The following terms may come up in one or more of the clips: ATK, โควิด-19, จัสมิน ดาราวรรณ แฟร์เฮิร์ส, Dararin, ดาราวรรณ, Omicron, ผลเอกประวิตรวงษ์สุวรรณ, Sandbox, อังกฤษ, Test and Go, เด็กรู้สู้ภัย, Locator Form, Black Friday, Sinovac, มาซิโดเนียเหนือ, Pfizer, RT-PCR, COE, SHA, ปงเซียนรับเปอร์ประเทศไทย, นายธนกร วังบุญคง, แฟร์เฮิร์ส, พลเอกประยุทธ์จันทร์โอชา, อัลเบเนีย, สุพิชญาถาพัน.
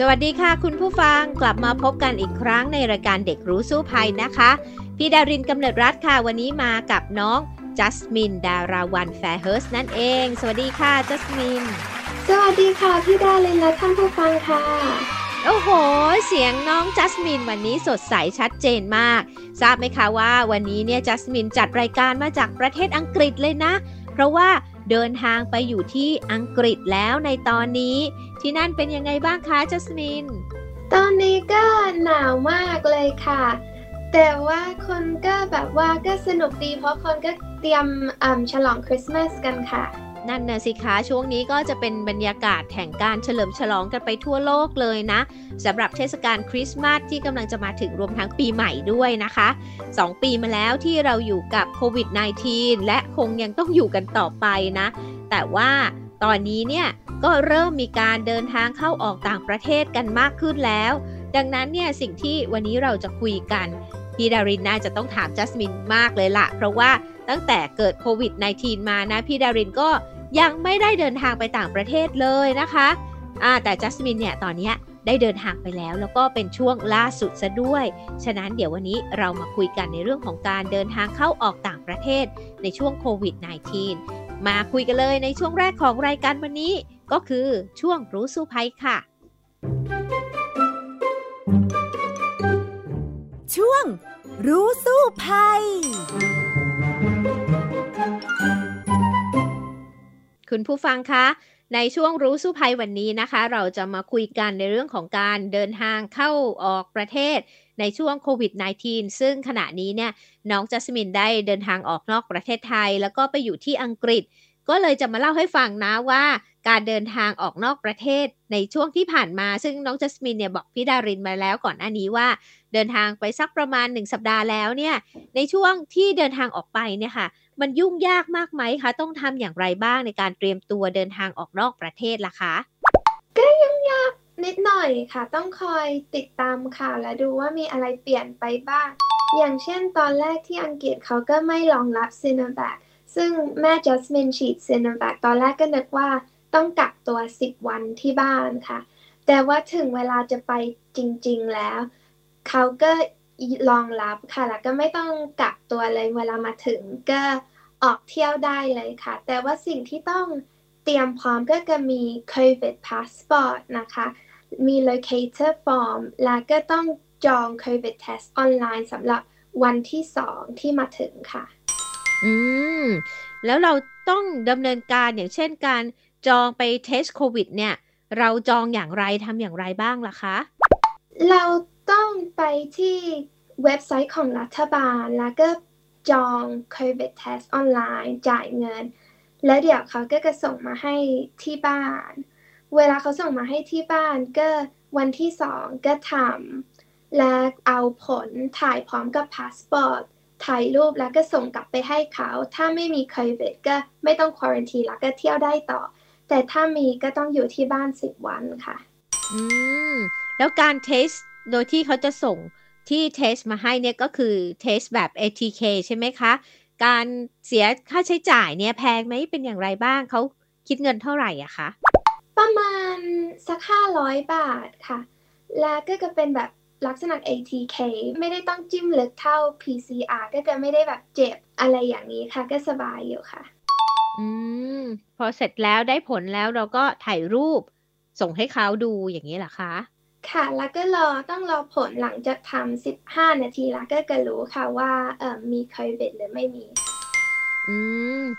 สวัสดีค่ะคุณผู้ฟังกลับมาพบกันอีกครั้งในรายการเด็กรู้สู้ภัยนะคะพี่ดารินกำเนิดรัตน์ค่ะวันนี้มากับน้อง Jasmine ดาราวรรณ แฟร์เฮิร์ส นั่นเองสวัสดีค่ะ Jasmine สวัสดีค่ะพี่ดารินและท่านผู้ฟังค่ะโอ้โหเสียงน้อง Jasmine วันนี้สดใสชัดเจนมากทราบไหมคะว่าวันนี้เนี่ย Jasmine จัดรายการมาจากประเทศอังกฤษเลยนะเพราะว่าเดินทางไปอยู่ที่อังกฤษแล้วในตอนนี้ที่นั่นเป็นยังไงบ้างคะจัสมินตอนนี้ก็หนาวมากเลยค่ะแต่ว่าคนก็แบบว่าก็สนุกดีเพราะคนก็เตรียมฉลองคริสต์มาสกันค่ะนั่นน่ะสิคะช่วงนี้ก็จะเป็นบรรยากาศแห่งการเฉลิมฉลองกันไปทั่วโลกเลยนะสำหรับเทศกาลคริสต์มาสที่กำลังจะมาถึงรวมทั้งปีใหม่ด้วยนะคะ2 ปีมาแล้วที่เราอยู่กับโควิด-19 และคงยังต้องอยู่กันต่อไปนะแต่ว่าตอนนี้เนี่ยก็เริ่มมีการเดินทางเข้าออกต่างประเทศกันมากขึ้นแล้วดังนั้นเนี่ยสิ่งที่วันนี้เราจะคุยกันพี่ดารินน่าจะต้องถามจัสมินมากเลยล่ะเพราะว่าตั้งแต่เกิดโควิด-19 มานะพี่ดารินก็ยังไม่ได้เดินทางไปต่างประเทศเลยนะคะแต่จัสมินเนี่ยตอนนี้ได้เดินทางไปแล้วแล้วก็เป็นช่วงล่าสุดซะด้วยฉะนั้นเดี๋ยววันนี้เรามาคุยกันในเรื่องของการเดินทางเข้าออกต่างประเทศในช่วงโควิด-19 มาคุยกันเลยในช่วงแรกของรายการวันนี้ก็คือช่วงรู้สู้ภัยค่ะช่วงรู้สู้ภัยคุณผู้ฟังคะในช่วงรู้สู้ภัยวันนี้นะคะเราจะมาคุยกันในเรื่องของการเดินทางเข้าออกประเทศในช่วงโควิด-19 ซึ่งขณะนี้เนี่ยน้องจัสมินได้เดินทางออกนอกประเทศไทยแล้วก็ไปอยู่ที่อังกฤษก็เลยจะมาเล่าให้ฟังนะว่าการเดินทางออกนอกประเทศในช่วงที่ผ่านมาซึ่งน้องจัสมินเนี่ยบอกพี่ดารินมาแล้วก่อนหน้านี้ว่าเดินทางไปสักประมาณ1สัปดาห์แล้วเนี่ยในช่วงที่เดินทางออกไปเนี่ยค่ะมันยุ่งยากมากไหมคะต้องทำอย่างไรบ้างในการเตรียมตัวเดินทางออกนอกประเทศล่ะคะก็ยุ่งยากนิดหน่อยค่ะต้องคอยติดตามข่าวและดูว่ามีอะไรเปลี่ยนไปบ้างอย่างเช่นตอนแรกที่อังกฤษเขาก็ไม่รองรับซิโนแวคซึ่งแม่จัสมินฉีดซิโนแวคตอนแรกก็นึกว่าต้องกักตัว10วันที่บ้านค่ะแต่ว่าถึงเวลาจะไปจริงๆแล้วเขาก็รองรับค่ะแล้วก็ไม่ต้องกักตัวเลยเวลามาถึงก็ออกเที่ยวได้เลยค่ะแต่ว่าสิ่งที่ต้องเตรียมพร้อมก็จะมี COVID Passport นะคะมี Locator Form แล้วก็ต้องจอง COVID Test ออนไลน์สำหรับวันที่2ที่มาถึงค่ะแล้วเราต้องดำเนินการอย่างเช่นการจองไปเทสโควิดเนี่ยเราจองอย่างไรทำอย่างไรบ้างล่ะคะเราต้องไปที่เว็บไซต์ของรัฐบาลแล้วก็จอง COVID Test ออนไลน์จ่ายเงินแล้วเดี๋ยวเขาก็จะส่งมาให้ที่บ้านเวลาเขาส่งมาให้ที่บ้านก็วันที่2ก็ทำและเอาผลถ่ายพร้อมกับพาสปอร์ตถ่ายรูปแล้วก็ส่งกลับไปให้เขาถ้าไม่มี COVID ก็ไม่ต้องควอรันทีนแล้วก็เที่ยวได้ต่อแต่ถ้ามีก็ต้องอยู่ที่บ้าน10วันค่ะแล้วการเทสโดยที่เขาจะส่งที่เทสมาให้เนี่ยก็คือเทสแบบ ATK ใช่ไหมคะการเสียค่าใช้จ่ายเนี่ยแพงไหมเป็นอย่างไรบ้างเขาคิดเงินเท่าไหร่อะคะประมาณสัก500บาทค่ะแล้วก็จะเป็นแบบลักษณะ ATK ไม่ได้ต้องจิ้มลึกเท่า PCR ก็จะไม่ได้แบบเจ็บอะไรอย่างนี้ค่ะก็สบายอยู่ค่ะพอเสร็จแล้วได้ผลแล้วเราก็ถ่ายรูปส่งให้เขาดูอย่างนี้เหรอคะค่ะแล้วก็ต้องรอผลหลังจากทำ15นาทีแล้วก็จะรู้ค่ะว่ามีโควิดหรือไม่มี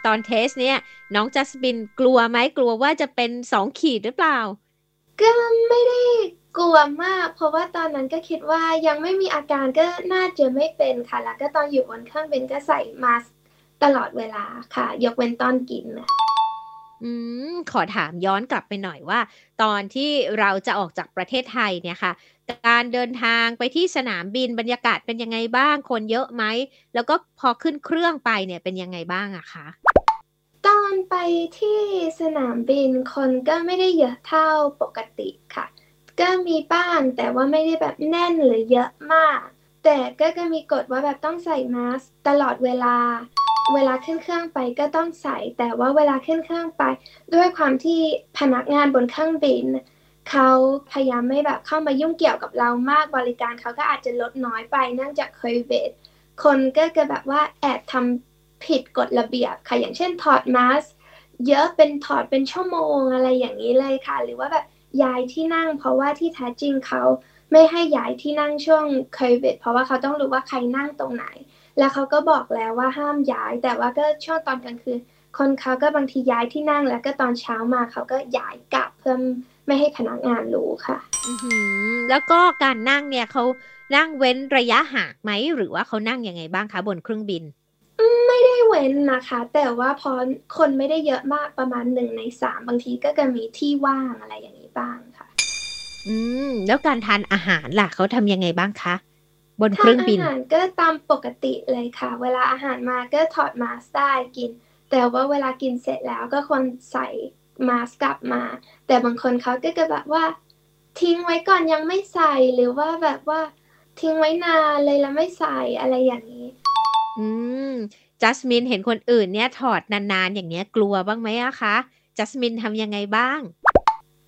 ตอนเทสเนี่ยน้องจัสมินกลัวไหมกลัวว่าจะเป็น2ขีดหรือเปล่าก็ไม่ได้กลัวมากเพราะว่าตอนนั้นก็คิดว่ายังไม่มีอาการก็น่าจะไม่เป็นค่ะแล้วก็ตอนอยู่บนเครื่องบินก็ใส่มาสก์ตลอดเวลาค่ะยกเว้นตอนกิน อืขอถามย้อนกลับไปหน่อยว่า ตอนที่เราจะออกจากประเทศไทยเนี่ยค่ะ การเดินทางไปที่สนามบินบรรยากาศเป็นยังไงบ้าง คนเยอะไหม แล้วก็พอขึ้นเครื่องไปเนี่ยเป็นยังไงบ้างอะคะตอนไปที่สนามบินคนก็ไม่ได้เยอะเท่าปกติค่ะก็มีบ้างแต่ว่าไม่ได้แบบแน่นหรือเยอะมากแต่ก็มีกฎว่าแบบต้องใส่มาสก์ตลอดเวลาขึ้นเครื่องไปก็ต้องใส่แต่ว่าเวลาขึ้นเครื่องไปด้วยความที่พนักงานบนเครื่องบินเขาพยายามไม่แบบเข้ามายุ่งเกี่ยวกับเรามากบริการเขาก็อาจจะลดน้อยไปเนื่องจากโควิดคนก็จะแบบว่าแอบทำผิดกฎระเบียบค่ะอย่างเช่นถอดมาสก์เยอะเป็นถอดเป็นชั่วโมงอะไรอย่างนี้เลยค่ะหรือว่าแบบย้ายที่นั่งเพราะว่าที่แท้จริงเขาไม่ให้ย้ายที่นั่งช่วงโควิดเพราะว่าเขาต้องรู้ว่าใครนั่งตรงไหนแล้วเขาก็บอกแล้วว่าห้ามย้ายแต่ว่าก็ช่วงตอนกลางคืนคนเขาก็บางทีย้ายที่นั่งแล้วก็ตอนเช้ามาเขาก็ย้ายกลับเพื่อไม่ให้พนักงานรู้ค่ะแล้วก็การนั่งเนี่ยเขานั่งเว้นระยะห่างไหมหรือว่าเขานั่งยังไงบ้างคะบนเครื่องบินไม่ได้เว้นนะคะแต่ว่าพอคนไม่ได้เยอะมากประมาณ1/3บางทีก็จะมีที่ว่างอะไรอย่างนี้บ้างค่ะแล้วการทานอาหารล่ะเขาทำยังไงบ้างคะบนเครื่องบินอาหารก็ตามปกติเลยค่ะเวลาอาหารมาก็ถอดมาสก์ได้กินแต่ว่าเวลากินเสร็จแล้วก็ควรใส่มาสก์กลับมาแต่บางคนเขาก็จะแบบว่าทิ้งไว้ก่อนยังไม่ใส่หรือว่าแบบว่าทิ้งไว้นานเลยแล้วไม่ใส่อะไรอย่างนี้จัสมินเห็นคนอื่นเนี่ยถอดนานๆอย่างเนี้ยกลัวบ้างไหมอะคะจัสมินทำยังไงบ้าง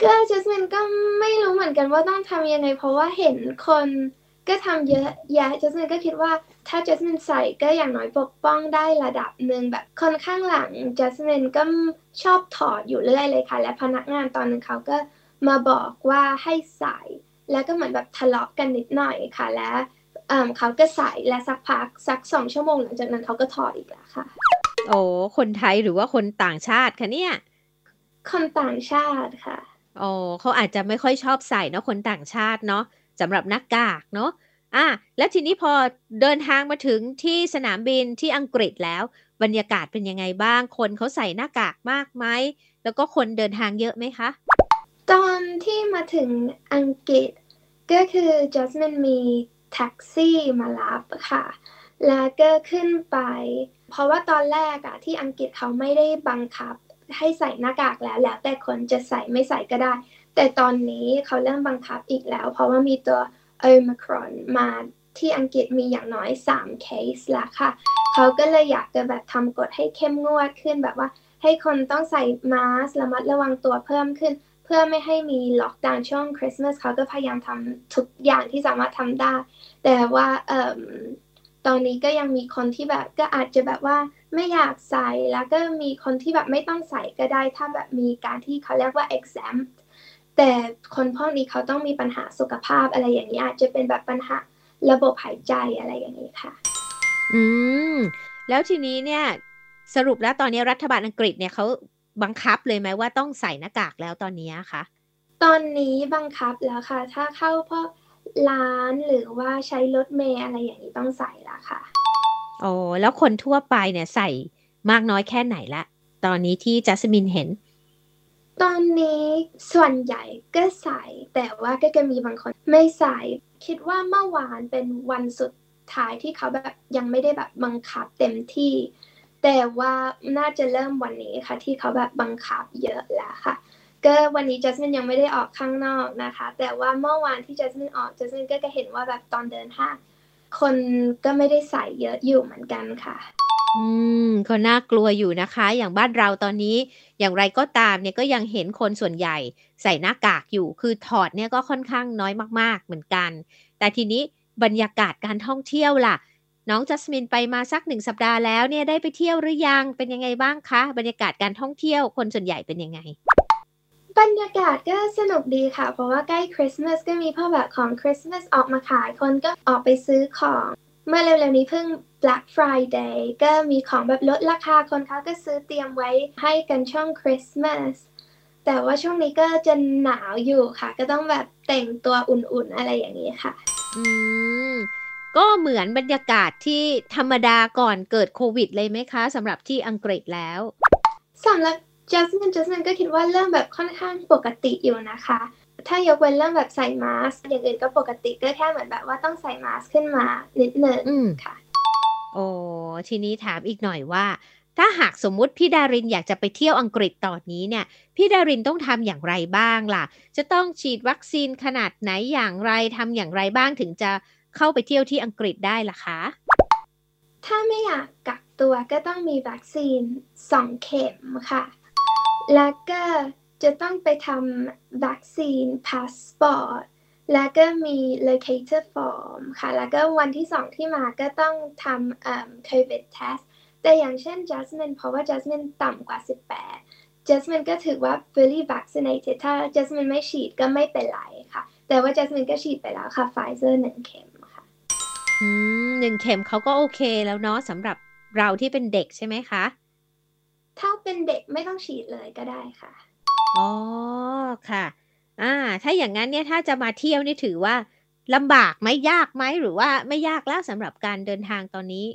ก็จัสมินก็ไม่รู้เหมือนกันว่าต้องทำยังไงเพราะว่าเห็นคนก็ทำเยอะแยะจัสมินก็คิดว่าถ้าจัสมินใส่ก็อย่างน้อยปกป้องได้ระดับหนึ่งแบบคนข้างหลังจัสมินก็ชอบถอดอยู่เรื่อยเลยค่ะและพนักงานตอนนึงเขาก็มาบอกว่าให้ใส่แล้วก็เหมือนแบบทะเลาะกันนิดหน่อยค่ะและเขาก็ใส่และสักพักสัก2 ชั่วโมงหลังจากนั้นเขาก็ถอดอีกแล้วค่ะโอ้คนไทยหรือว่าคนต่างชาติคะเนี่ยคนต่างชาติค่ะโอ้เขาอาจจะไม่ค่อยชอบใส่เนาะคนต่างชาติเนาะสำหรับหน้ากากเนาะแล้วทีนี้พอเดินทางมาถึงที่สนามบินที่อังกฤษแล้วบรรยากาศเป็นยังไงบ้างคนเขาใส่หน้ากากมากไหมแล้วก็คนเดินทางเยอะไหมคะตอนที่มาถึงอังกฤษก็คือจัสมินมีแท็กซี่มารับค่ะแล้วก็ขึ้นไปเพราะว่าตอนแรกอะที่อังกฤษเขาไม่ได้บังคับให้ใส่หน้ากากแล้วแต่คนจะใส่ไม่ใส่ก็ได้แต่ตอนนี้เขาเริ่มบังคับอีกแล้วเพราะว่ามีตัวโอไมครอนมาที่อังกฤษมีอย่างน้อย3 เคสละค่ะเขาก็เลยอยากจะแบบทำกฎให้เข้มงวดขึ้นแบบว่าให้คนต้องใส่มาสก์ระมัดระวังตัวเพิ่มขึ้นเพื่อไม่ให้มีล็อกดาวน์ช่วงคริสต์มาสเขาก็พยายามทำทุกอย่างที่สามารถทำได้แต่ว่าตอนนี้ก็ยังมีคนที่แบบก็อาจจะแบบว่าไม่อยากใส่แล้วก็มีคนที่แบบไม่ต้องใส่ก็ได้ถ้าแบบมีการที่เขาเรียกว่า exempt แต่คนพวกนี้เขาต้องมีปัญหาสุขภาพอะไรอย่างนี้อาจจะเป็นแบบปัญหาระบบหายใจอะไรอย่างนี้ค่ะแล้วทีนี้เนี่ยสรุปแล้วตอนนี้รัฐบาลอังกฤษเนี่ยเขาบังคับเลยไหมว่าต้องใส่หน้ากากแล้วตอนนี้ค่ะตอนนี้บังคับแล้วค่ะถ้าเข้าพวกร้านหรือว่าใช้รถเมล์อะไรอย่างนี้ต้องใส่ละค่ะอ๋อแล้วคนทั่วไปเนี่ยใส่มากน้อยแค่ไหนละตอนนี้ที่จัสมินเห็นตอนนี้ส่วนใหญ่ก็ใส่แต่ว่าก็จะมีบางคนไม่ใส่คิดว่าเมื่อวานเป็นวันสุดท้ายที่เขาแบบยังไม่ได้แบบบังคับเต็มที่แต่ว่าน่าจะเริ่มวันนี้ค่ะที่เขาแบบบังคับเยอะแล้วค่ะก็วันนี้จัสมินยังไม่ได้ออกข้างนอกนะคะแต่ว่าเมื่อวานที่จัสมินออกจัสมินก็จะเห็นว่าแบบตอนเดินห้างคนก็ไม่ได้ใส่เยอะอยู่เหมือนกันค่ะก็น่ากลัวอยู่นะคะอย่างบ้านเราตอนนี้อย่างไรก็ตามเนี่ยก็ยังเห็นคนส่วนใหญ่ใส่หน้ากากอยู่คือถอดเนี่ยก็ค่อนข้างน้อยมากๆเหมือนกันแต่ทีนี้บรรยากาศการท่องเที่ยวล่ะน้องจัสมินไปมาสัก1 สัปดาห์แล้วเนี่ยได้ไปเที่ยวหรือยังเป็นยังไงบ้างคะบรรยากาศการท่องเที่ยวคนส่วนใหญ่เป็นยังไงบรรยากาศก็สนุกดีค่ะเพราะว่าใกล้คริสต์มาสก็มีพวกแบบของคริสต์มาสออกมาขายคนก็ออกไปซื้อของเมื่อเร็วๆนี้เพิ่ง Black Friday ก็มีของแบบลดราคาคนเขาก็ซื้อเตรียมไว้ให้กันช่วงคริสต์มาสแต่ว่าช่วงนี้ก็จะหนาวอยู่ค่ะก็ต้องแบบแต่งตัวอุ่นๆอะไรอย่างนี้ค่ะก็เหมือนบรรยากาศที่ธรรมดาก่อนเกิดโควิดเลยไหมคะสำหรับที่อังกฤษแล้วสำหรับ จัสมินก็คิดว่าเรื่องแบบค่อนข้างปกติอยู่นะคะถ้ายกเว้นเรื่องแบบใส่มาสก์อย่างอื่นก็ปกติก็แค่เหมือนแบบว่าต้องใส่มาสก์ขึ้นมานิดนึงค่ะโอ้ทีนี้ถามอีกหน่อยว่าถ้าหากสมมุติพี่ดารินอยากจะไปเที่ยวอังกฤษตอนนี้เนี่ยพี่ดารินต้องทำอย่างไรบ้างล่ะจะต้องฉีดวัคซีนขนาดไหนอย่างไรทำอย่างไรบ้างถึงจะเข้าไปเที่ยวที่อังกฤษได้ล่ะคะถ้าไม่อยากกักตัวก็ต้องมีวัคซีน2 เข็มค่ะแล้วก็จะต้องไปทำวัคซีนพาสปอร์ตแล้วก็มี locator form ค่ะแล้วก็วันที่2ที่มาก็ต้องทำ covid test แต่อย่างเช่น Jasmine เพราะว่า Jasmine ต่ำกว่า18 Jasmine ก็ถือว่า fully vaccinated ถ้า Jasmine ไม่ฉีดก็ไม่เป็นไรค่ะแต่ว่า Jasmine ก็ฉีดไปแล้วค่ะ Pfizer 1 เข็มค่ะ1 เข็มเขาก็โอเคแล้วเนาะสำหรับเราที่เป็นเด็กใช่ไหมคะถ้าเป็นเด็กไม่ต้องฉีดเลยก็ได้ค่ะอ๋อค่ะถ้าอย่างนั้นเนี่ยถ้าจะมาเที่ยวนี่ถือว่าลำบากไหมยากไหมหรือว่าไม่ยากแล้วสำหรับการเดินทางตอนนี้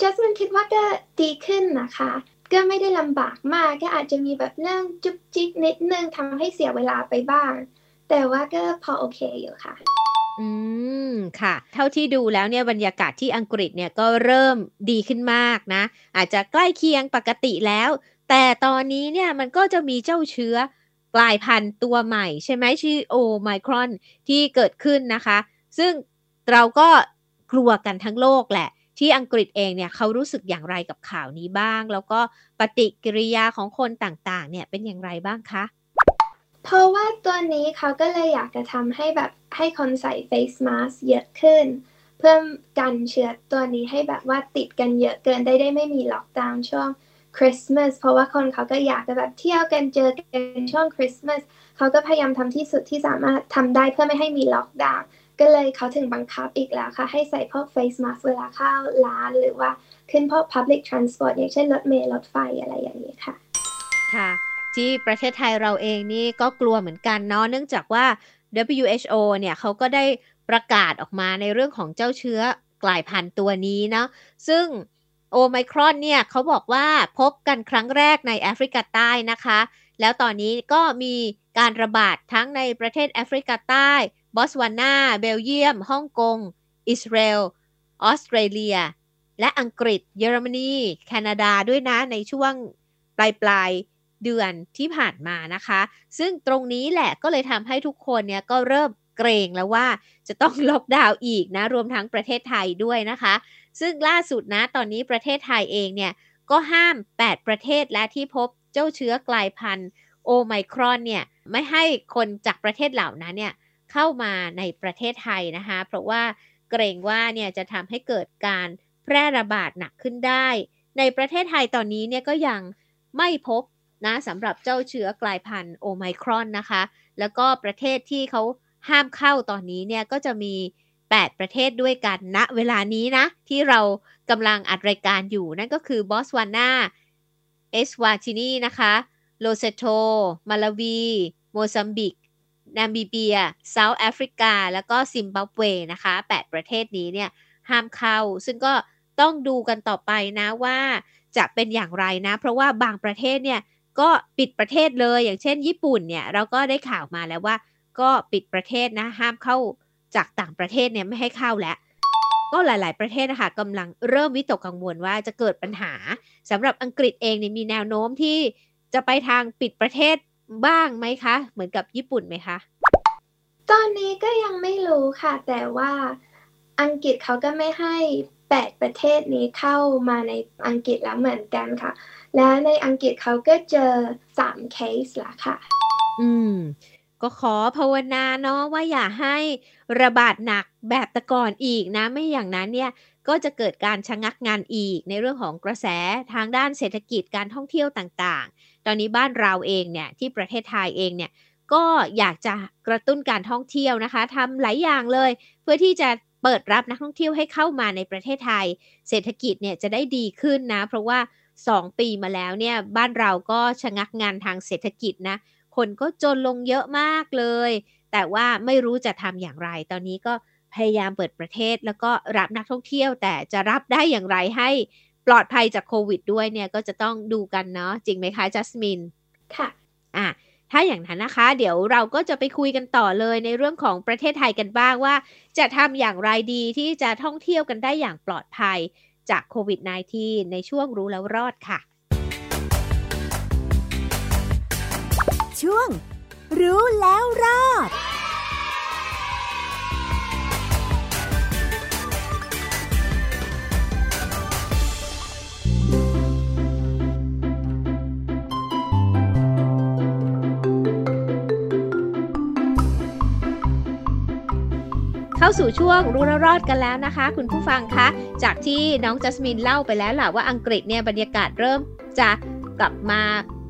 จัสมินคิดว่าก็ดีขึ้นนะคะก็ไม่ได้ลำบากมากก็อาจจะมีแบบเรื่องจุ๊บจิ๊กนิดนึงทำให้เสียเวลาไปบ้างแต่ว่าก็พอโอเคอยู่ค่ะค่ะเท่าที่ดูแล้วเนี่ยบรรยากาศที่อังกฤษเนี่ยก็เริ่มดีขึ้นมากนะอาจจะใกล้เคียงปกติแล้วแต่ตอนนี้เนี่ยมันก็จะมีเจ้าเชื้อกลายพันธุ์ตัวใหม่ใช่ไหมชื่อโอไมครอนที่เกิดขึ้นนะคะซึ่งเราก็กลัวกันทั้งโลกแหละที่อังกฤษเองเนี่ยเขารู้สึกอย่างไรกับข่าวนี้บ้างแล้วก็ปฏิกิริยาของคนต่างๆเนี่ยเป็นอย่างไรบ้างคะเพราะว่าตัวนี้เขาก็เลยอยากจะทำให้แบบให้คนใส่เฟซมาสก์เยอะขึ้นเพื่อกันเชื้อตัวนี้ให้แบบว่าติดกันเยอะเกินได้ไม่มีล็อกดาวน์ช่วงคริสต์มาสเพราะว่าคนเขาก็อยากจะแบบเที่ยวกันเจอกันช่วงคริสต์มาสเขาก็พยายามทำที่สุดที่สามารถทำได้เพื่อไม่ให้มีล็อกดาวน์ก็เลยเขาถึงบังคับอีกแล้วค่ะให้ใส่พวกเฟซมาสก์เวลาเข้าร้านหรือว่าขึ้นพวก Public Transport อย่างเช่นรถเมล์รถไฟอะไรอย่างนี้ค่ะค่ะที่ประเทศไทยเราเองนี่ก็กลัวเหมือนกันเนาะเนื่องจากว่า WHO เนี่ยเขาก็ได้ประกาศออกมาในเรื่องของเจ้าเชื้อกลายพันธุ์ตัวนี้เนาะซึ่งโอไมครอนเนี่ยเขาบอกว่าพบกันครั้งแรกในแอฟริกาใต้นะคะแล้วตอนนี้ก็มีการระบาดทั้งในประเทศแอฟริกาใต้บอตสวานาเบลเยียมฮ่องกงอิสราเอลออสเตรเลียและอังกฤษเยอรมนีแคนาดาด้วยนะในช่วงปลายเดือนที่ผ่านมานะคะซึ่งตรงนี้แหละก็เลยทำให้ทุกคนเนี่ยก็เริ่มเกรงแล้วว่าจะต้องล็อกดาวน์อีกนะรวมทั้งประเทศไทยด้วยนะคะซึ่งล่าสุดนะตอนนี้ประเทศไทยเองเนี่ยก็ห้าม 8 ประเทศและที่พบเจ้าเชื้อกลายพันธุ์โอไมครอนเนี่ยไม่ให้คนจากประเทศเหล่านั้นเนี่ยเข้ามาในประเทศไทยนะคะเพราะว่าเกรงว่าเนี่ยจะทำให้เกิดการแพร่ระบาดหนักขึ้นได้ในประเทศไทยตอนนี้เนี่ยก็ยังไม่พบนะสำหรับเจ้าเชื้อกลายพันธุ์โอไมครอนนะคะแล้วก็ประเทศที่เขาห้ามเข้าตอนนี้เนี่ยก็จะมี8 ประเทศด้วยกันณเวลานี้นะที่เรากำลังอัดรายการอยู่นั่นก็คือบอตสวานาเอสวาตินีนะคะโลเซโตมาลาวีโมซัมบิกนามิเบียเซาท์แอฟริกาแล้วก็ซิมบับเวนะคะ8 ประเทศนี้เนี่ยห้ามเข้าซึ่งก็ต้องดูกันต่อไปนะว่าจะเป็นอย่างไรนะเพราะว่าบางประเทศเนี่ยก็ปิดประเทศเลยอย่างเช่นญี่ปุ่นเนี่ยเราก็ได้ข่าวมาแล้วว่าก็ปิดประเทศนะห้ามเข้าจากต่างประเทศเนี่ยไม่ให้เข้าแล้วก็หลายๆประเทศนะคะกำลังเริ่มวิตกกังวลว่าจะเกิดปัญหาสำหรับอังกฤษเองเนี่ยมีแนวโน้มที่จะไปทางปิดประเทศบ้างไหมคะเหมือนกับญี่ปุ่นไหมคะตอนนี้ก็ยังไม่รู้ค่ะแต่ว่าอังกฤษเขาก็ไม่ให้8 ประเทศนี้เข้ามาในอังกฤษแล้วเหมือนกันค่ะและในอังกฤษเขาก็เจอ3 เคสละค่ะก็ขอภาวนาเนาะว่าอย่าให้ระบาดหนักแบบแต่ก่อนอีกนะไม่อย่างนั้นเนี่ยก็จะเกิดการชะงักงานอีกในเรื่องของกระแสทางด้านเศรษฐกิจการท่องเที่ยวต่างๆตอนนี้บ้านเราเองเนี่ยที่ประเทศไทยเองเนี่ยก็อยากจะกระตุ้นการท่องเที่ยวนะคะทำหลายอย่างเลยเพื่อที่จะเปิดรับนักท่องเที่ยวให้เข้ามาในประเทศไทยเศรษฐกิจเนี่ยจะได้ดีขึ้นนะเพราะว่า2 ปีมาแล้วเนี่ยบ้านเราก็ชะงักงานทางเศรษฐกิจนะคนก็จนลงเยอะมากเลยแต่ว่าไม่รู้จะทำอย่างไรตอนนี้ก็พยายามเปิดประเทศแล้วก็รับนักท่องเที่ยวแต่จะรับได้อย่างไรให้ ปลอดภัยจากโควิดด้วยเนี่ยก็จะต้องดูกันเนาะจริงไหมคะจัสมินค่ะถ้าอย่างนั้นนะคะเดี๋ยวเราก็จะไปคุยกันต่อเลยในเรื่องของประเทศไทยกันบ้างว่าจะทำอย่างไรดีที่จะท่องเที่ยวกันได้อย่างปลอดภัยจากโควิด-19 ในช่วงรู้แล้วรอดค่ะช่วงรู้แล้วรอดเข้าสู่ช่วงรู้แล้วรอดกันแล้วนะคะคุณผู้ฟังคะจากที่น้องจัสมินเล่าไปแล้วล่ะว่าอังกฤษเนี่ยบรรยากาศเริ่มจะกลับมา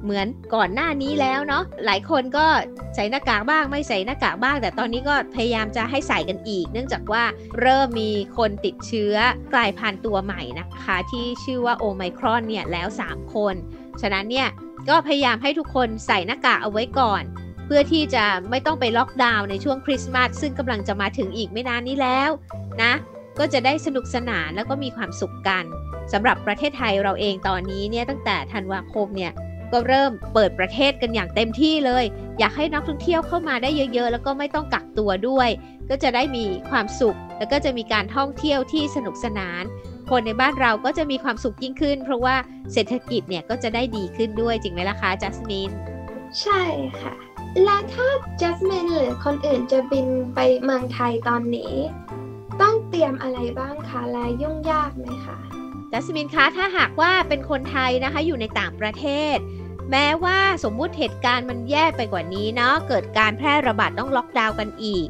เหมือนก่อนหน้านี้แล้วเนาะหลายคนก็ใส่หน้ากากบ้างไม่ใส่หน้ากากบ้างแต่ตอนนี้ก็พยายามจะให้ใส่กันอีกเนื่องจากว่าเริ่มมีคนติดเชื้อกลายพันธุ์ตัวใหม่นะคะที่ชื่อว่าโอไมครอนเนี่ยแล้ว3คนฉะนั้นเนี่ยก็พยายามให้ทุกคนใส่หน้ากากเอาไว้ก่อนเพื่อที่จะไม่ต้องไปล็อกดาวน์ในช่วงคริสต์มาสซึ่งกำลังจะมาถึงอีกไม่นานนี้แล้วนะก็จะได้สนุกสนานแล้วก็มีความสุขกันสำหรับประเทศไทยเราเองตอนนี้เนี่ยตั้งแต่ธันวาคมเนี่ยก็เริ่มเปิดประเทศกันอย่างเต็มที่เลยอยากให้นักท่องเที่ยวเข้ามาได้เยอะๆแล้วก็ไม่ต้องกักตัวด้วยก็จะได้มีความสุขแล้วก็จะมีการท่องเที่ยวที่สนุกสนานคนในบ้านเราก็จะมีความสุขยิ่งขึ้นเพราะว่าเศรษฐกิจเนี่ยก็จะได้ดีขึ้นด้วยจริงไหมล่ะคะจัสมินใช่ค่ะและถ้าจัสมินหรือคนอื่นจะบินไปเมืองไทยตอนนี้ต้องเตรียมอะไรบ้างคะและยุ่งยากไหมคะจัสมินคะถ้าหากว่าเป็นคนไทยนะคะอยู่ในต่างประเทศแม้ว่าสมมุติเหตุการณ์มันแย่ไปกว่านี้เนาะเกิดการแพร่ระบาดต้องล็อกดาวน์กันอีก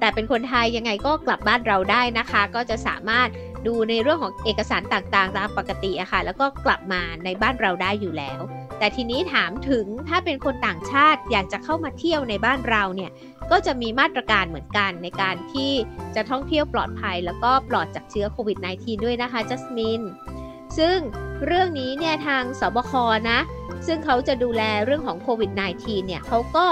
แต่เป็นคนไทยยังไงก็กลับบ้านเราได้นะคะก็จะสามารถดูในเรื่องของเอกสารต่างๆตามปกติอะค่ะแล้วก็กลับมาในบ้านเราได้อยู่แล้วแต่ทีนี้ถามถึงถ้าเป็นคนต่างชาติอยากจะเข้ามาเที่ยวในบ้านเราเนี่ยก็จะมีมาตรการเหมือนกันในการที่จะท่องเที่ยวปลอดภัยแล้วก็ปลอดจากเชื้อโควิด-19 ด้วยนะคะจัสมินซึ่งเรื่องนี้เนี่ยทางสบคนะซึ่งเขาจะดูแลเรื่องของโควิด-19 เนี่ยเขาก็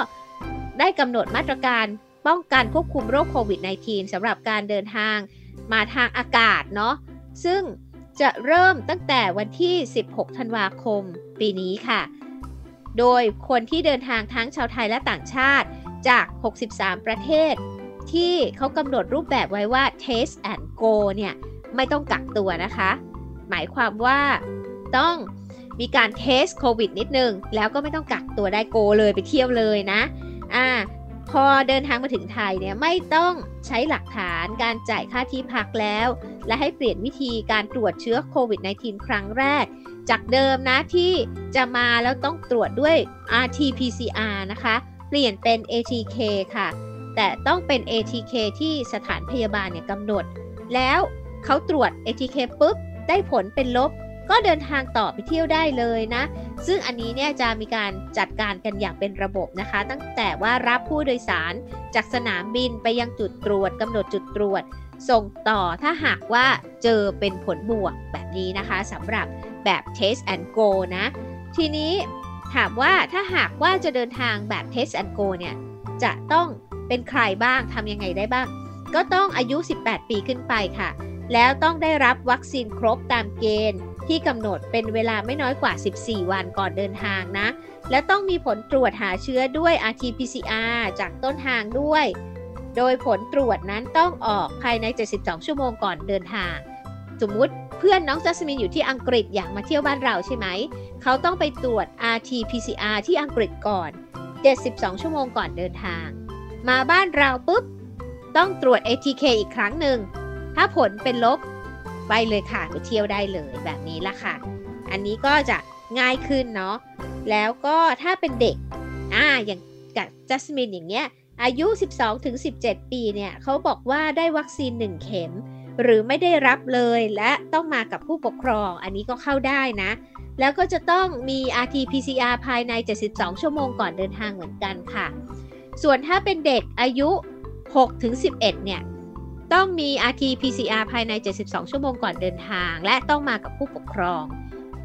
ได้กำหนดมาตรการป้องกันควบคุมโรคโควิด-19 สำหรับการเดินทางมาทางอากาศเนาะซึ่งจะเริ่มตั้งแต่วันที่16ธันวาคมปีนี้ค่ะโดยคนที่เดินทางทั้งชาวไทยและต่างชาติจาก63ประเทศที่เขากำหนดรูปแบบไว้ว่า Test and Go เนี่ยไม่ต้องกักตัวนะคะหมายความว่าต้องมีการ Test โควิดนิดนึงแล้วก็ไม่ต้องกักตัวได้ Go เลยไปเที่ยวเลยนะพอเดินทางมาถึงไทยเนี่ยไม่ต้องใช้หลักฐานการจ่ายค่าที่พักแล้วและให้เปลี่ยนวิธีการตรวจเชื้อโควิด-19 ครั้งแรกจากเดิมนะที่จะมาแล้วต้องตรวจด้วย RT-PCR นะคะเปลี่ยนเป็น ATK ค่ะแต่ต้องเป็น ATK ที่สถานพยาบาลเนี่ยกำหนดแล้วเขาตรวจ ATK ปุ๊บได้ผลเป็นลบก็เดินทางต่อไปเที่ยวได้เลยนะซึ่งอันนี้เนี่ยจะมีการจัดการกันอย่างเป็นระบบนะคะตั้งแต่ว่ารับผู้โดยสารจากสนามบินไปยังจุดตรวจกำหนดจุดตรวจส่งต่อถ้าหากว่าเจอเป็นผลบวกแบบนี้นะคะสำหรับแบบ Test and Go นะทีนี้ถามว่าถ้าหากว่าจะเดินทางแบบ Test and Go เนี่ยจะต้องเป็นใครบ้างทำยังไงได้บ้างก็ต้องอายุ18ปีขึ้นไปค่ะแล้วต้องได้รับวัคซีนครบตามเกณฑ์ที่กำหนดเป็นเวลาไม่น้อยกว่า14วันก่อนเดินทางนะและต้องมีผลตรวจหาเชื้อด้วย RT-PCR จากต้นทางด้วยโดยผลตรวจนั้นต้องออกภายใน72ชั่วโมงก่อนเดินทางสมมุติเพื่อนน้องจัสมินอยู่ที่อังกฤษอยากมาเที่ยวบ้านเราใช่ไหมเขาต้องไปตรวจ RT-PCR ที่อังกฤษก่อน72ชั่วโมงก่อนเดินทางมาบ้านเราปุ๊บต้องตรวจ ATK อีกครั้งหนึ่งถ้าผลเป็นลบไปเลยค่ะไปเที่ยวได้เลยแบบนี้ล่ะค่ะอันนี้ก็จะง่ายขึ้นเนาะแล้วก็ถ้าเป็นเด็กอย่างกับจัสมินอย่างเงี้ยอายุ 12-17 ปีเนี่ยเขาบอกว่าได้วัคซีน1เข็มหรือไม่ได้รับเลยและต้องมากับผู้ปกครองอันนี้ก็เข้าได้นะแล้วก็จะต้องมี RT-PCR ภายใน72ชั่วโมงก่อนเดินทางเหมือนกันค่ะส่วนถ้าเป็นเด็กอายุ 6-11 เนี่ยต้องมี RT-PCR ภายใน72ชั่วโมงก่อนเดินทางและต้องมากับผู้ปกครอง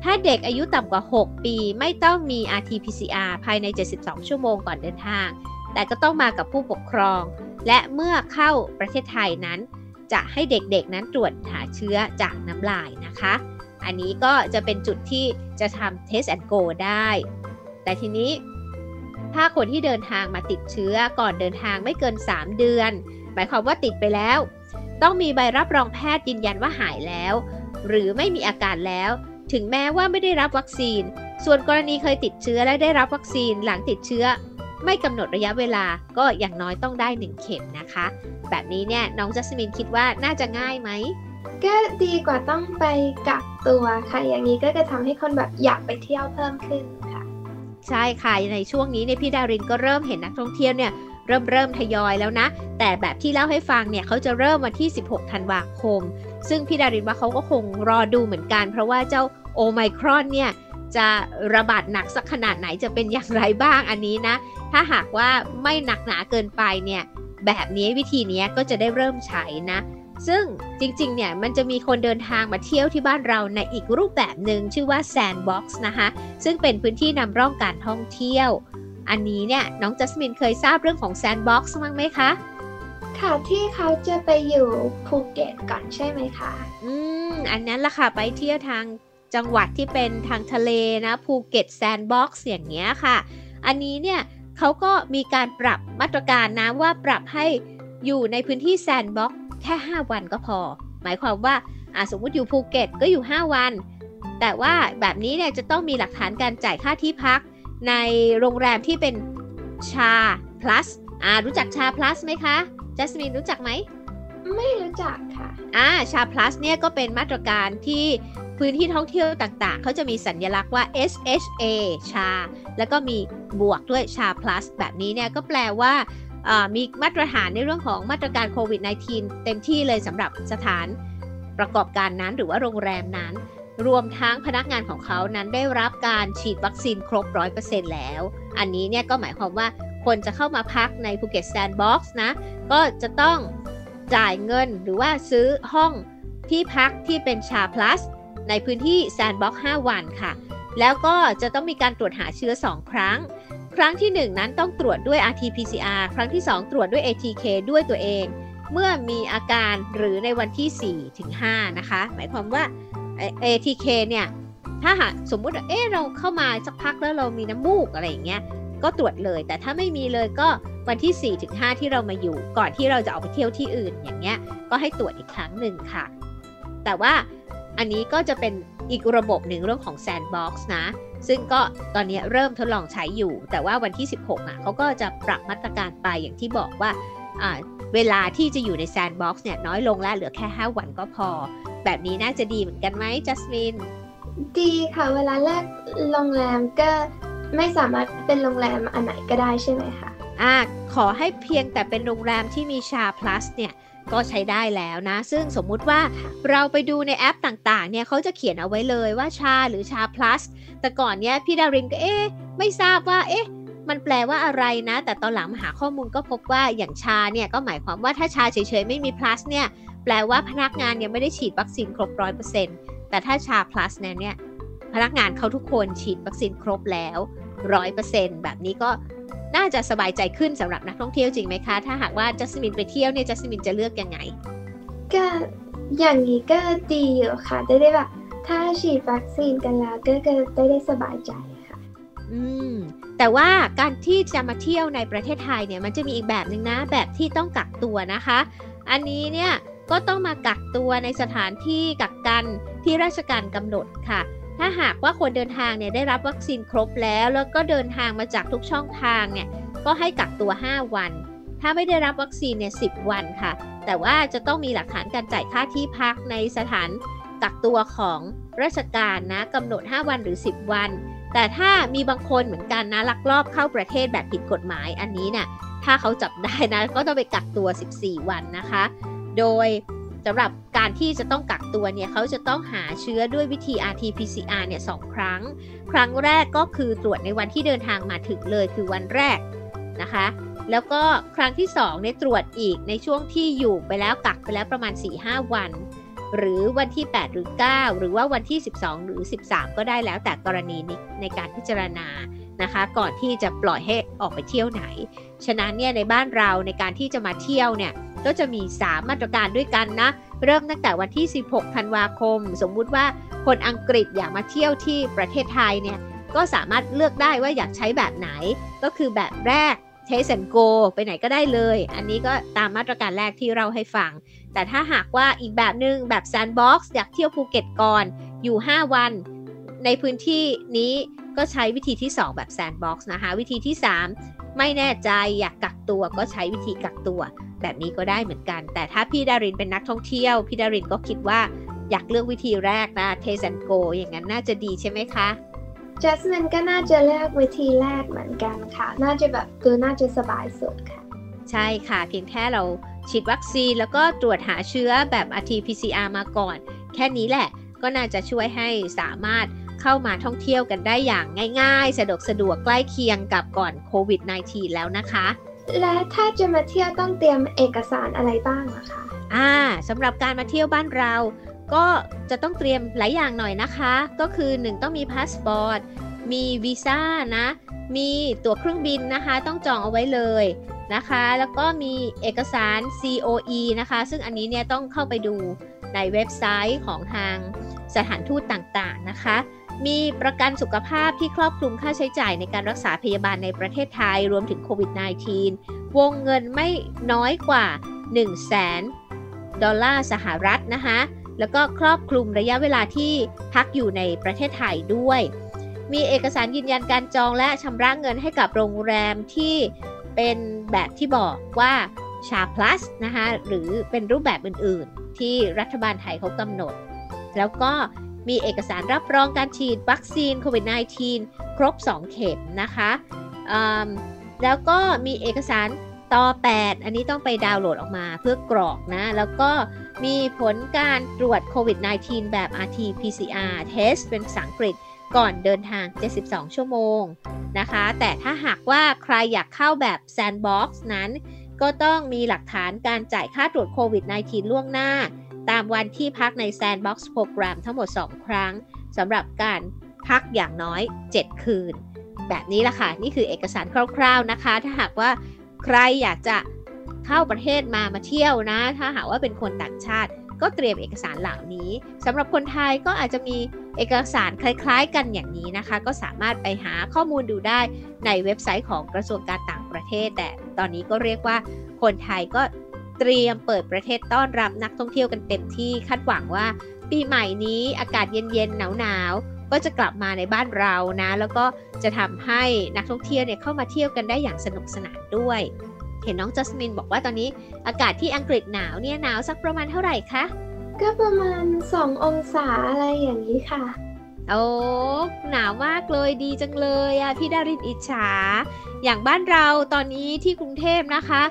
ถ้าเด็กอายุต่ำกว่า6ปีไม่ต้องมี RT-PCR ภายใน72ชั่วโมงก่อนเดินทางแต่ก็ต้องมากับผู้ปกครองและเมื่อเข้าประเทศไทยนั้นจะให้เด็กๆนั้นตรวจหาเชื้อจากน้ำลายนะคะ อันนี้ก็จะเป็นจุดที่จะทำ Test and Go ได้แต่ทีนี้ถ้าคนที่เดินทางมาติดเชื้อก่อนเดินทางไม่เกิน3เดือนหมายความว่าติดไปแล้วต้องมีใบรับรองแพทย์ยืนยันว่าหายแล้วหรือไม่มีอาการแล้วถึงแม้ว่าไม่ได้รับวัคซีนส่วนกรณีเคยติดเชื้อและได้รับวัคซีนหลังติดเชื้อไม่กำหนดระยะเวลาก็อย่างน้อยต้องได้1เข็มนะคะแบบนี้เนี่ยน้องจัสมินคิดว่าน่าจะง่ายไหมก็ดีกว่าต้องไปกักตัวค่ะอย่างนี้ก็จะทำให้คนแบบอยากไปเที่ยวเพิ่มขึ้นค่ะใช่ค่ะในช่วงนี้เนี่ยพี่ดารินก็เริ่มเห็นนักท่องเที่ยวเนี่ยเริ่มทยอยแล้วนะแต่แบบที่เล่าให้ฟังเนี่ยเขาจะเริ่มวันที่16ธันวาคมซึ่งพี่ดารินว่าเขาก็คงรอดูเหมือนกันเพราะว่าเจ้าโอไมครอนเนี่ยจะระบาดหนักสักขนาดไหนจะเป็นอย่างไรบ้างอันนี้นะถ้าหากว่าไม่หนักหนาเกินไปเนี่ยแบบนี้วิธีนี้ก็จะได้เริ่มใช้นะซึ่งจริงๆเนี่ยมันจะมีคนเดินทางมาเที่ยวที่บ้านเราในอีกรูปแบบหนึ่งชื่อว่า Sandbox นะคะซึ่งเป็นพื้นที่นำร่องการท่องเที่ยวอันนี้เนี่ยน้องจัสมินเคยทราบเรื่องของ Sandbox มั้งไหมคะค่ะที่เขาจะไปอยู่ภูเก็ตก่อนใช่ไหมคะอันนั้นล่ะค่ะไปเที่ยวทางจังหวัดที่เป็นทางทะเลนะภูเก็ต Sandbox อย่างเงี้ยค่ะอันนี้เนี่ยเขาก็มีการปรับมาตรการนะว่าปรับให้อยู่ในพื้นที่ Sandboxแค่5วันก็พอหมายความว่าสมมุติอยู่ภูเก็ตก็อยู่5วันแต่ว่าแบบนี้เนี่ยจะต้องมีหลักฐานการจ่ายค่าที่พักในโรงแรมที่เป็นชา plus รู้จักชา plus ไหมคะจัสมินรู้จักไหมไม่รู้จักค่ะชา plus เนี่ยก็เป็นมาตรการที่พื้นที่ท่องเที่ยวต่างๆเขาจะมีสัญลักษณ์ว่า SHA ชาแล้วก็มีบวกด้วยชา plus แบบนี้เนี่ยก็แปลว่ามีมาตรฐานในเรื่องของมาตรการโควิด -19 เต็มที่เลยสำหรับสถานประกอบการนั้นหรือว่าโรงแรมนั้นรวมทั้งพนักงานของเขานั้นได้รับการฉีดวัคซีนครบ 100% แล้วอันนี้เนี่ยก็หมายความว่าคนจะเข้ามาพักในภูเก็ตแซนด์บ็อกซ์นะก็จะต้องจ่ายเงินหรือว่าซื้อห้องที่พักที่เป็นชา plus ในพื้นที่แซนด์บ็อกซ์5วันค่ะแล้วก็จะต้องมีการตรวจหาเชื้อ2ครั้งครั้งที่1นั้นต้องตรวจด้วย RT-PCR ครั้งที่2ตรวจด้วย ATK ด้วยตัวเองเมื่อมีอาการหรือในวันที่4ถึง5นะคะหมายความว่า ATK เนี่ยถ้าหากสมมุติเราเข้ามาสักพักแล้วเรามีน้ำมูกอะไรอย่างเงี้ยก็ตรวจเลยแต่ถ้าไม่มีเลยก็วันที่4ถึง5ที่เรามาอยู่ก่อนที่เราจะออกไปเที่ยวที่อื่นอย่างเงี้ยก็ให้ตรวจอีกครั้งหนึ่งค่ะแต่ว่าอันนี้ก็จะเป็นอีกระบบหนึ่งเรื่องของ Sandbox นะซึ่งก็ตอนนี้เริ่มทดลองใช้อยู่แต่ว่าวันที่16เขาก็จะปรับมาตรการไปอย่างที่บอกว่าเวลาที่จะอยู่ใน Sandbox เนี่ยน้อยลงแล้วเหลือแค่5วันก็พอแบบนี้น่าจะดีเหมือนกันไหมจัสมินดีค่ะเวลาแรกโรงแรมก็ไม่สามารถเป็นโรงแรมอันไหนก็ได้ใช่ไหมคะขอให้เพียงแต่เป็นโรงแรมที่มีชา plus เนี่ยก็ใช้ได้แล้วนะซึ่งสมมุติว่าเราไปดูในแอปต่างๆเนี่ยเขาจะเขียนเอาไว้เลยว่าชาหรือชา plus แต่ก่อนเนี้ยพี่ดารินก็ไม่ทราบว่ามันแปลว่าอะไรนะแต่ตอนหลังมาหาข้อมูลก็พบว่าอย่างชาเนี่ยก็หมายความว่าถ้าชาเฉยๆไม่มี plus เนี่ยแปลว่าพนักงานยังไม่ได้ฉีดวัคซีนครบ 100% แต่ถ้าชา plus เนี่ยพนักงานเขาทุกคนฉีดวัคซีนครบแล้ว 100% แบบนี้ก็น่าจะสบายใจขึ้นสำหรับนักท่องเที่ยวจริงไหมคะถ้าหากว่าจัสมินไปเที่ยวเนี่ยจัสมินจะเลือกยังไงก็อย่างนี้ก็ดีอยู่ค่ะได้แบบถ้าฉีดวัคซีนกันแล้วก็ได้สบายใจค่ะแต่ว่าการที่จะมาเที่ยวในประเทศไทยเนี่ยมันจะมีอีกแบบหนึ่งนะแบบที่ต้องกักตัวนะคะอันนี้เนี่ยก็ต้องมากักตัวในสถานที่กักกันที่ราชการกำหนดค่ะถ้าหากว่าคนเดินทางเนี่ยได้รับวัคซีนครบแล้วก็เดินทางมาจากทุกช่องทางเนี่ยก็ให้กักตัว5วันถ้าไม่ได้รับวัคซีนเนี่ย10วันค่ะแต่ว่าจะต้องมีหลักฐานการจ่ายค่าที่พักในสถานกักตัวของราชการนะกำหนด5วันหรือ10วันแต่ถ้ามีบางคนเหมือนกันนะลักลอบเข้าประเทศแบบผิดกฎหมายอันนี้เนี่ยถ้าเขาจับได้นะก็ต้องไปกักตัว14วันนะคะโดยสำหรับการที่จะต้องกักตัวเนี่ยเขาจะต้องหาเชื้อด้วยวิธี RT-PCR เนี่ย2ครั้งแรกก็คือตรวจในวันที่เดินทางมาถึงเลยคือวันแรกนะคะแล้วก็ครั้งที่2เนี่ยตรวจอีกในช่วงที่อยู่ไปแล้วกักไปแล้วประมาณ 4-5 วันหรือวันที่8หรือ9หรือว่าวันที่12หรือ13ก็ได้แล้วแต่กรณีนี้ในการพิจารณานะคะก่อนที่จะปล่อยให้ออกไปเที่ยวไหนฉะนั้นเนี่ยในบ้านเราในการที่จะมาเที่ยวเนี่ย ก็จะมี3มาตรการด้วยกันนะเริ่มตั้งแต่วันที่16ธันวาคมสมมุติว่าคนอังกฤษอยากมาเที่ยวที่ประเทศไทยเนี่ยก็สามารถเลือกได้ว่าอยากใช้แบบไหนก็คือแบบแรกTaste and Go ไปไหนก็ได้เลยอันนี้ก็ตามมาตรการแรกที่เราให้ฟังแต่ถ้าหากว่าอีกแบบนึงแบบ Sandbox อยากเที่ยวภูเก็ตก่อนอยู่5วันในพื้นที่นี้ก็ใช้วิธีที่2แบบ Sandbox นะคะวิธีที่3ไม่แน่ใจอยากกักตัวก็ใช้วิธีกักตัวแบบนี้ก็ได้เหมือนกันแต่ถ้าพี่ดารินเป็นนักท่องเที่ยวพี่ดารินก็คิดว่าอยากเลือกวิธีแรกนะ Taste and Go อย่างนั้นน่าจะดีใช่ไหมคะJasmine ก็น่าจะเลือกวิธีแรกเหมือนกันค่ะน่าจะแบบดูน่าจะสบายสุดค่ะใช่ค่ะเพียงแค่เราฉีดวัคซีนแล้วก็ตรวจหาเชื้อแบบ RT-PCR มาก่อนแค่นี้แหละก็น่าจะช่วยให้สามารถเข้ามาท่องเที่ยวกันได้อย่างง่ายๆสะดวกใกล้เคียงกับก่อนโควิด-19 แล้วนะคะและถ้าจะมาเที่ยวต้องเตรียมเอกสารอะไรบ้างนะคะสำหรับการมาเที่ยวบ้านเราก็จะต้องเตรียมหลายอย่างหน่อยนะคะก็คือ1ต้องมีพาสปอร์ตมีวีซ่านะมีตั๋วเครื่องบินนะคะต้องจองเอาไว้เลยนะคะแล้วก็มีเอกสาร COE นะคะซึ่งอันนี้เนี่ยต้องเข้าไปดูในเว็บไซต์ของทางสถานทูตต่างๆนะคะมีประกันสุขภาพที่ครอบคลุมค่าใช้จ่ายในการรักษาพยาบาลในประเทศไทยรวมถึงโควิด-19 วงเงินไม่น้อยกว่า $100,000 ดอลลาร์สหรัฐนะคะแล้วก็ครอบคลุมระยะเวลาที่พักอยู่ในประเทศไทยด้วยมีเอกสารยืนยันการจองและชำระเงินให้กับโรงแรมที่เป็นแบบที่บอกว่าชา plus นะคะหรือเป็นรูปแบบอื่นๆที่รัฐบาลไทยเขากำหนดแล้วก็มีเอกสารรับรองการฉีดวัคซีนโควิด -19 ครบ2เข็มนะคะแล้วก็มีเอกสารต่อ8อันนี้ต้องไปดาวน์โหลดออกมาเพื่อกรอกนะแล้วก็มีผลการตรวจโควิด -19 แบบ RT-PCR Test เป็นภาษาอังกฤษก่อนเดินทาง72ชั่วโมงนะคะแต่ถ้าหากว่าใครอยากเข้าแบบ Sandbox นั้นก็ต้องมีหลักฐานการจ่ายค่าตรวจโควิด -19 ล่วงหน้าตามวันที่พักใน Sandbox Program ทั้งหมด2ครั้งสำหรับการพักอย่างน้อย7คืนแบบนี้ล่ะค่ะนี่คือเอกสารคร่าวๆนะคะถ้าหากว่าใครอยากจะเข้าประเทศมาเที่ยวนะถ้าหากว่าเป็นคนต่างชาติก็เตรียมเอกสารเหล่านี้สำหรับคนไทยก็อาจจะมีเอกสารคล้ายๆกันอย่างนี้นะคะก็สามารถไปหาข้อมูลดูได้ในเว็บไซต์ของกระทรวงการต่างประเทศแต่ตอนนี้ก็เรียกว่าคนไทยก็เตรียมเปิดประเทศต้อนรับนักท่องเที่ยวกันเต็มที่คาดหวังว่าปีใหม่นี้อากาศเย็นๆหนาวๆก็จะกลับมาในบ้านเรานะแล้วก็จะทำให้นักท่องเที่ยวเนี่ยเข้ามาเที่ยวกันได้อย่างสนุกสนานด้วยเห็นน้องจัสมินบอกว่าตอนนี้อากาศที่อังกฤษหนาวเนี่ยหนาวสักประมาณเท่าไหร่คะก็ประมาณ2องศาอะไรอย่างนี้ค่ะโอ้หนาวมากเลยดีจังเลยอ่ะพี่ดารินอิจฉาอย่างบ้านเราตอนนี้ที่กรุงเทพนะคะ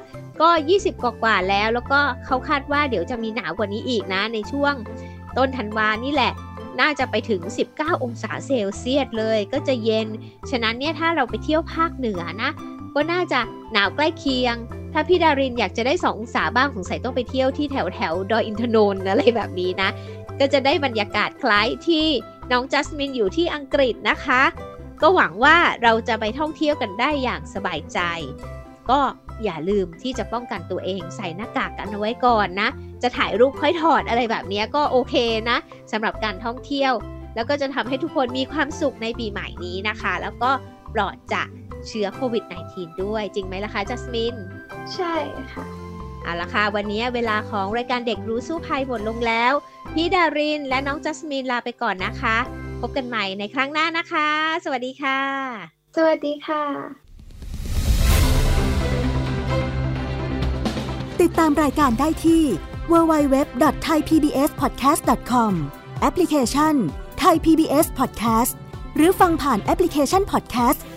ก็20กว่าแล้วแล้วก็เขาคาดว่าเดี๋ยวจะมีหนาวกว่านี้อีกนะในช่วงต้นธันวานี่แหละน่าจะไปถึง19องศาเซลเซียสเลยก็จะเย็นฉะนั้นเนี่ยถ้าเราไปเที่ยวภาคเหนือนะก็น่าจะหนาวใกล้เคียงถ้าพี่ดารินอยากจะได้2องศาบ้างสงสัยต้องไปเที่ยวที่แถวดอยอินทนนท์อะไรแบบนี้นะก็จะได้บรรยากาศคล้ายที่น้องจัสมินอยู่ที่อังกฤษนะคะก็หวังว่าเราจะไปท่องเที่ยวกันได้อย่างสบายใจก็อย่าลืมที่จะป้องกันตัวเองใส่หน้ากากกันเอาไว้ก่อนนะจะถ่ายรูปค่อยถอดอะไรแบบนี้ก็โอเคนะสำหรับการท่องเที่ยวแล้วก็จะทำให้ทุกคนมีความสุขในปีใหม่นี้นะคะแล้วก็ปลอดจากเชื้อโควิด -19 ด้วยจริงไหมล่ะคะจัสมินใช่ค่ะเอาล่ะค่ะวันนี้เวลาของรายการเด็กรู้สู้ภัยหมดลงแล้วพี่ดารินและน้องจัสมินลาไปก่อนนะคะพบกันใหม่ในครั้งหน้านะคะสวัสดีค่ะสวัสดีค่ะติดตามรายการได้ที่ www.thaipbspodcast.com แอปพลิเคชัน Thai PBS Podcast หรือฟังผ่านแอปพลิเคชัน Podcast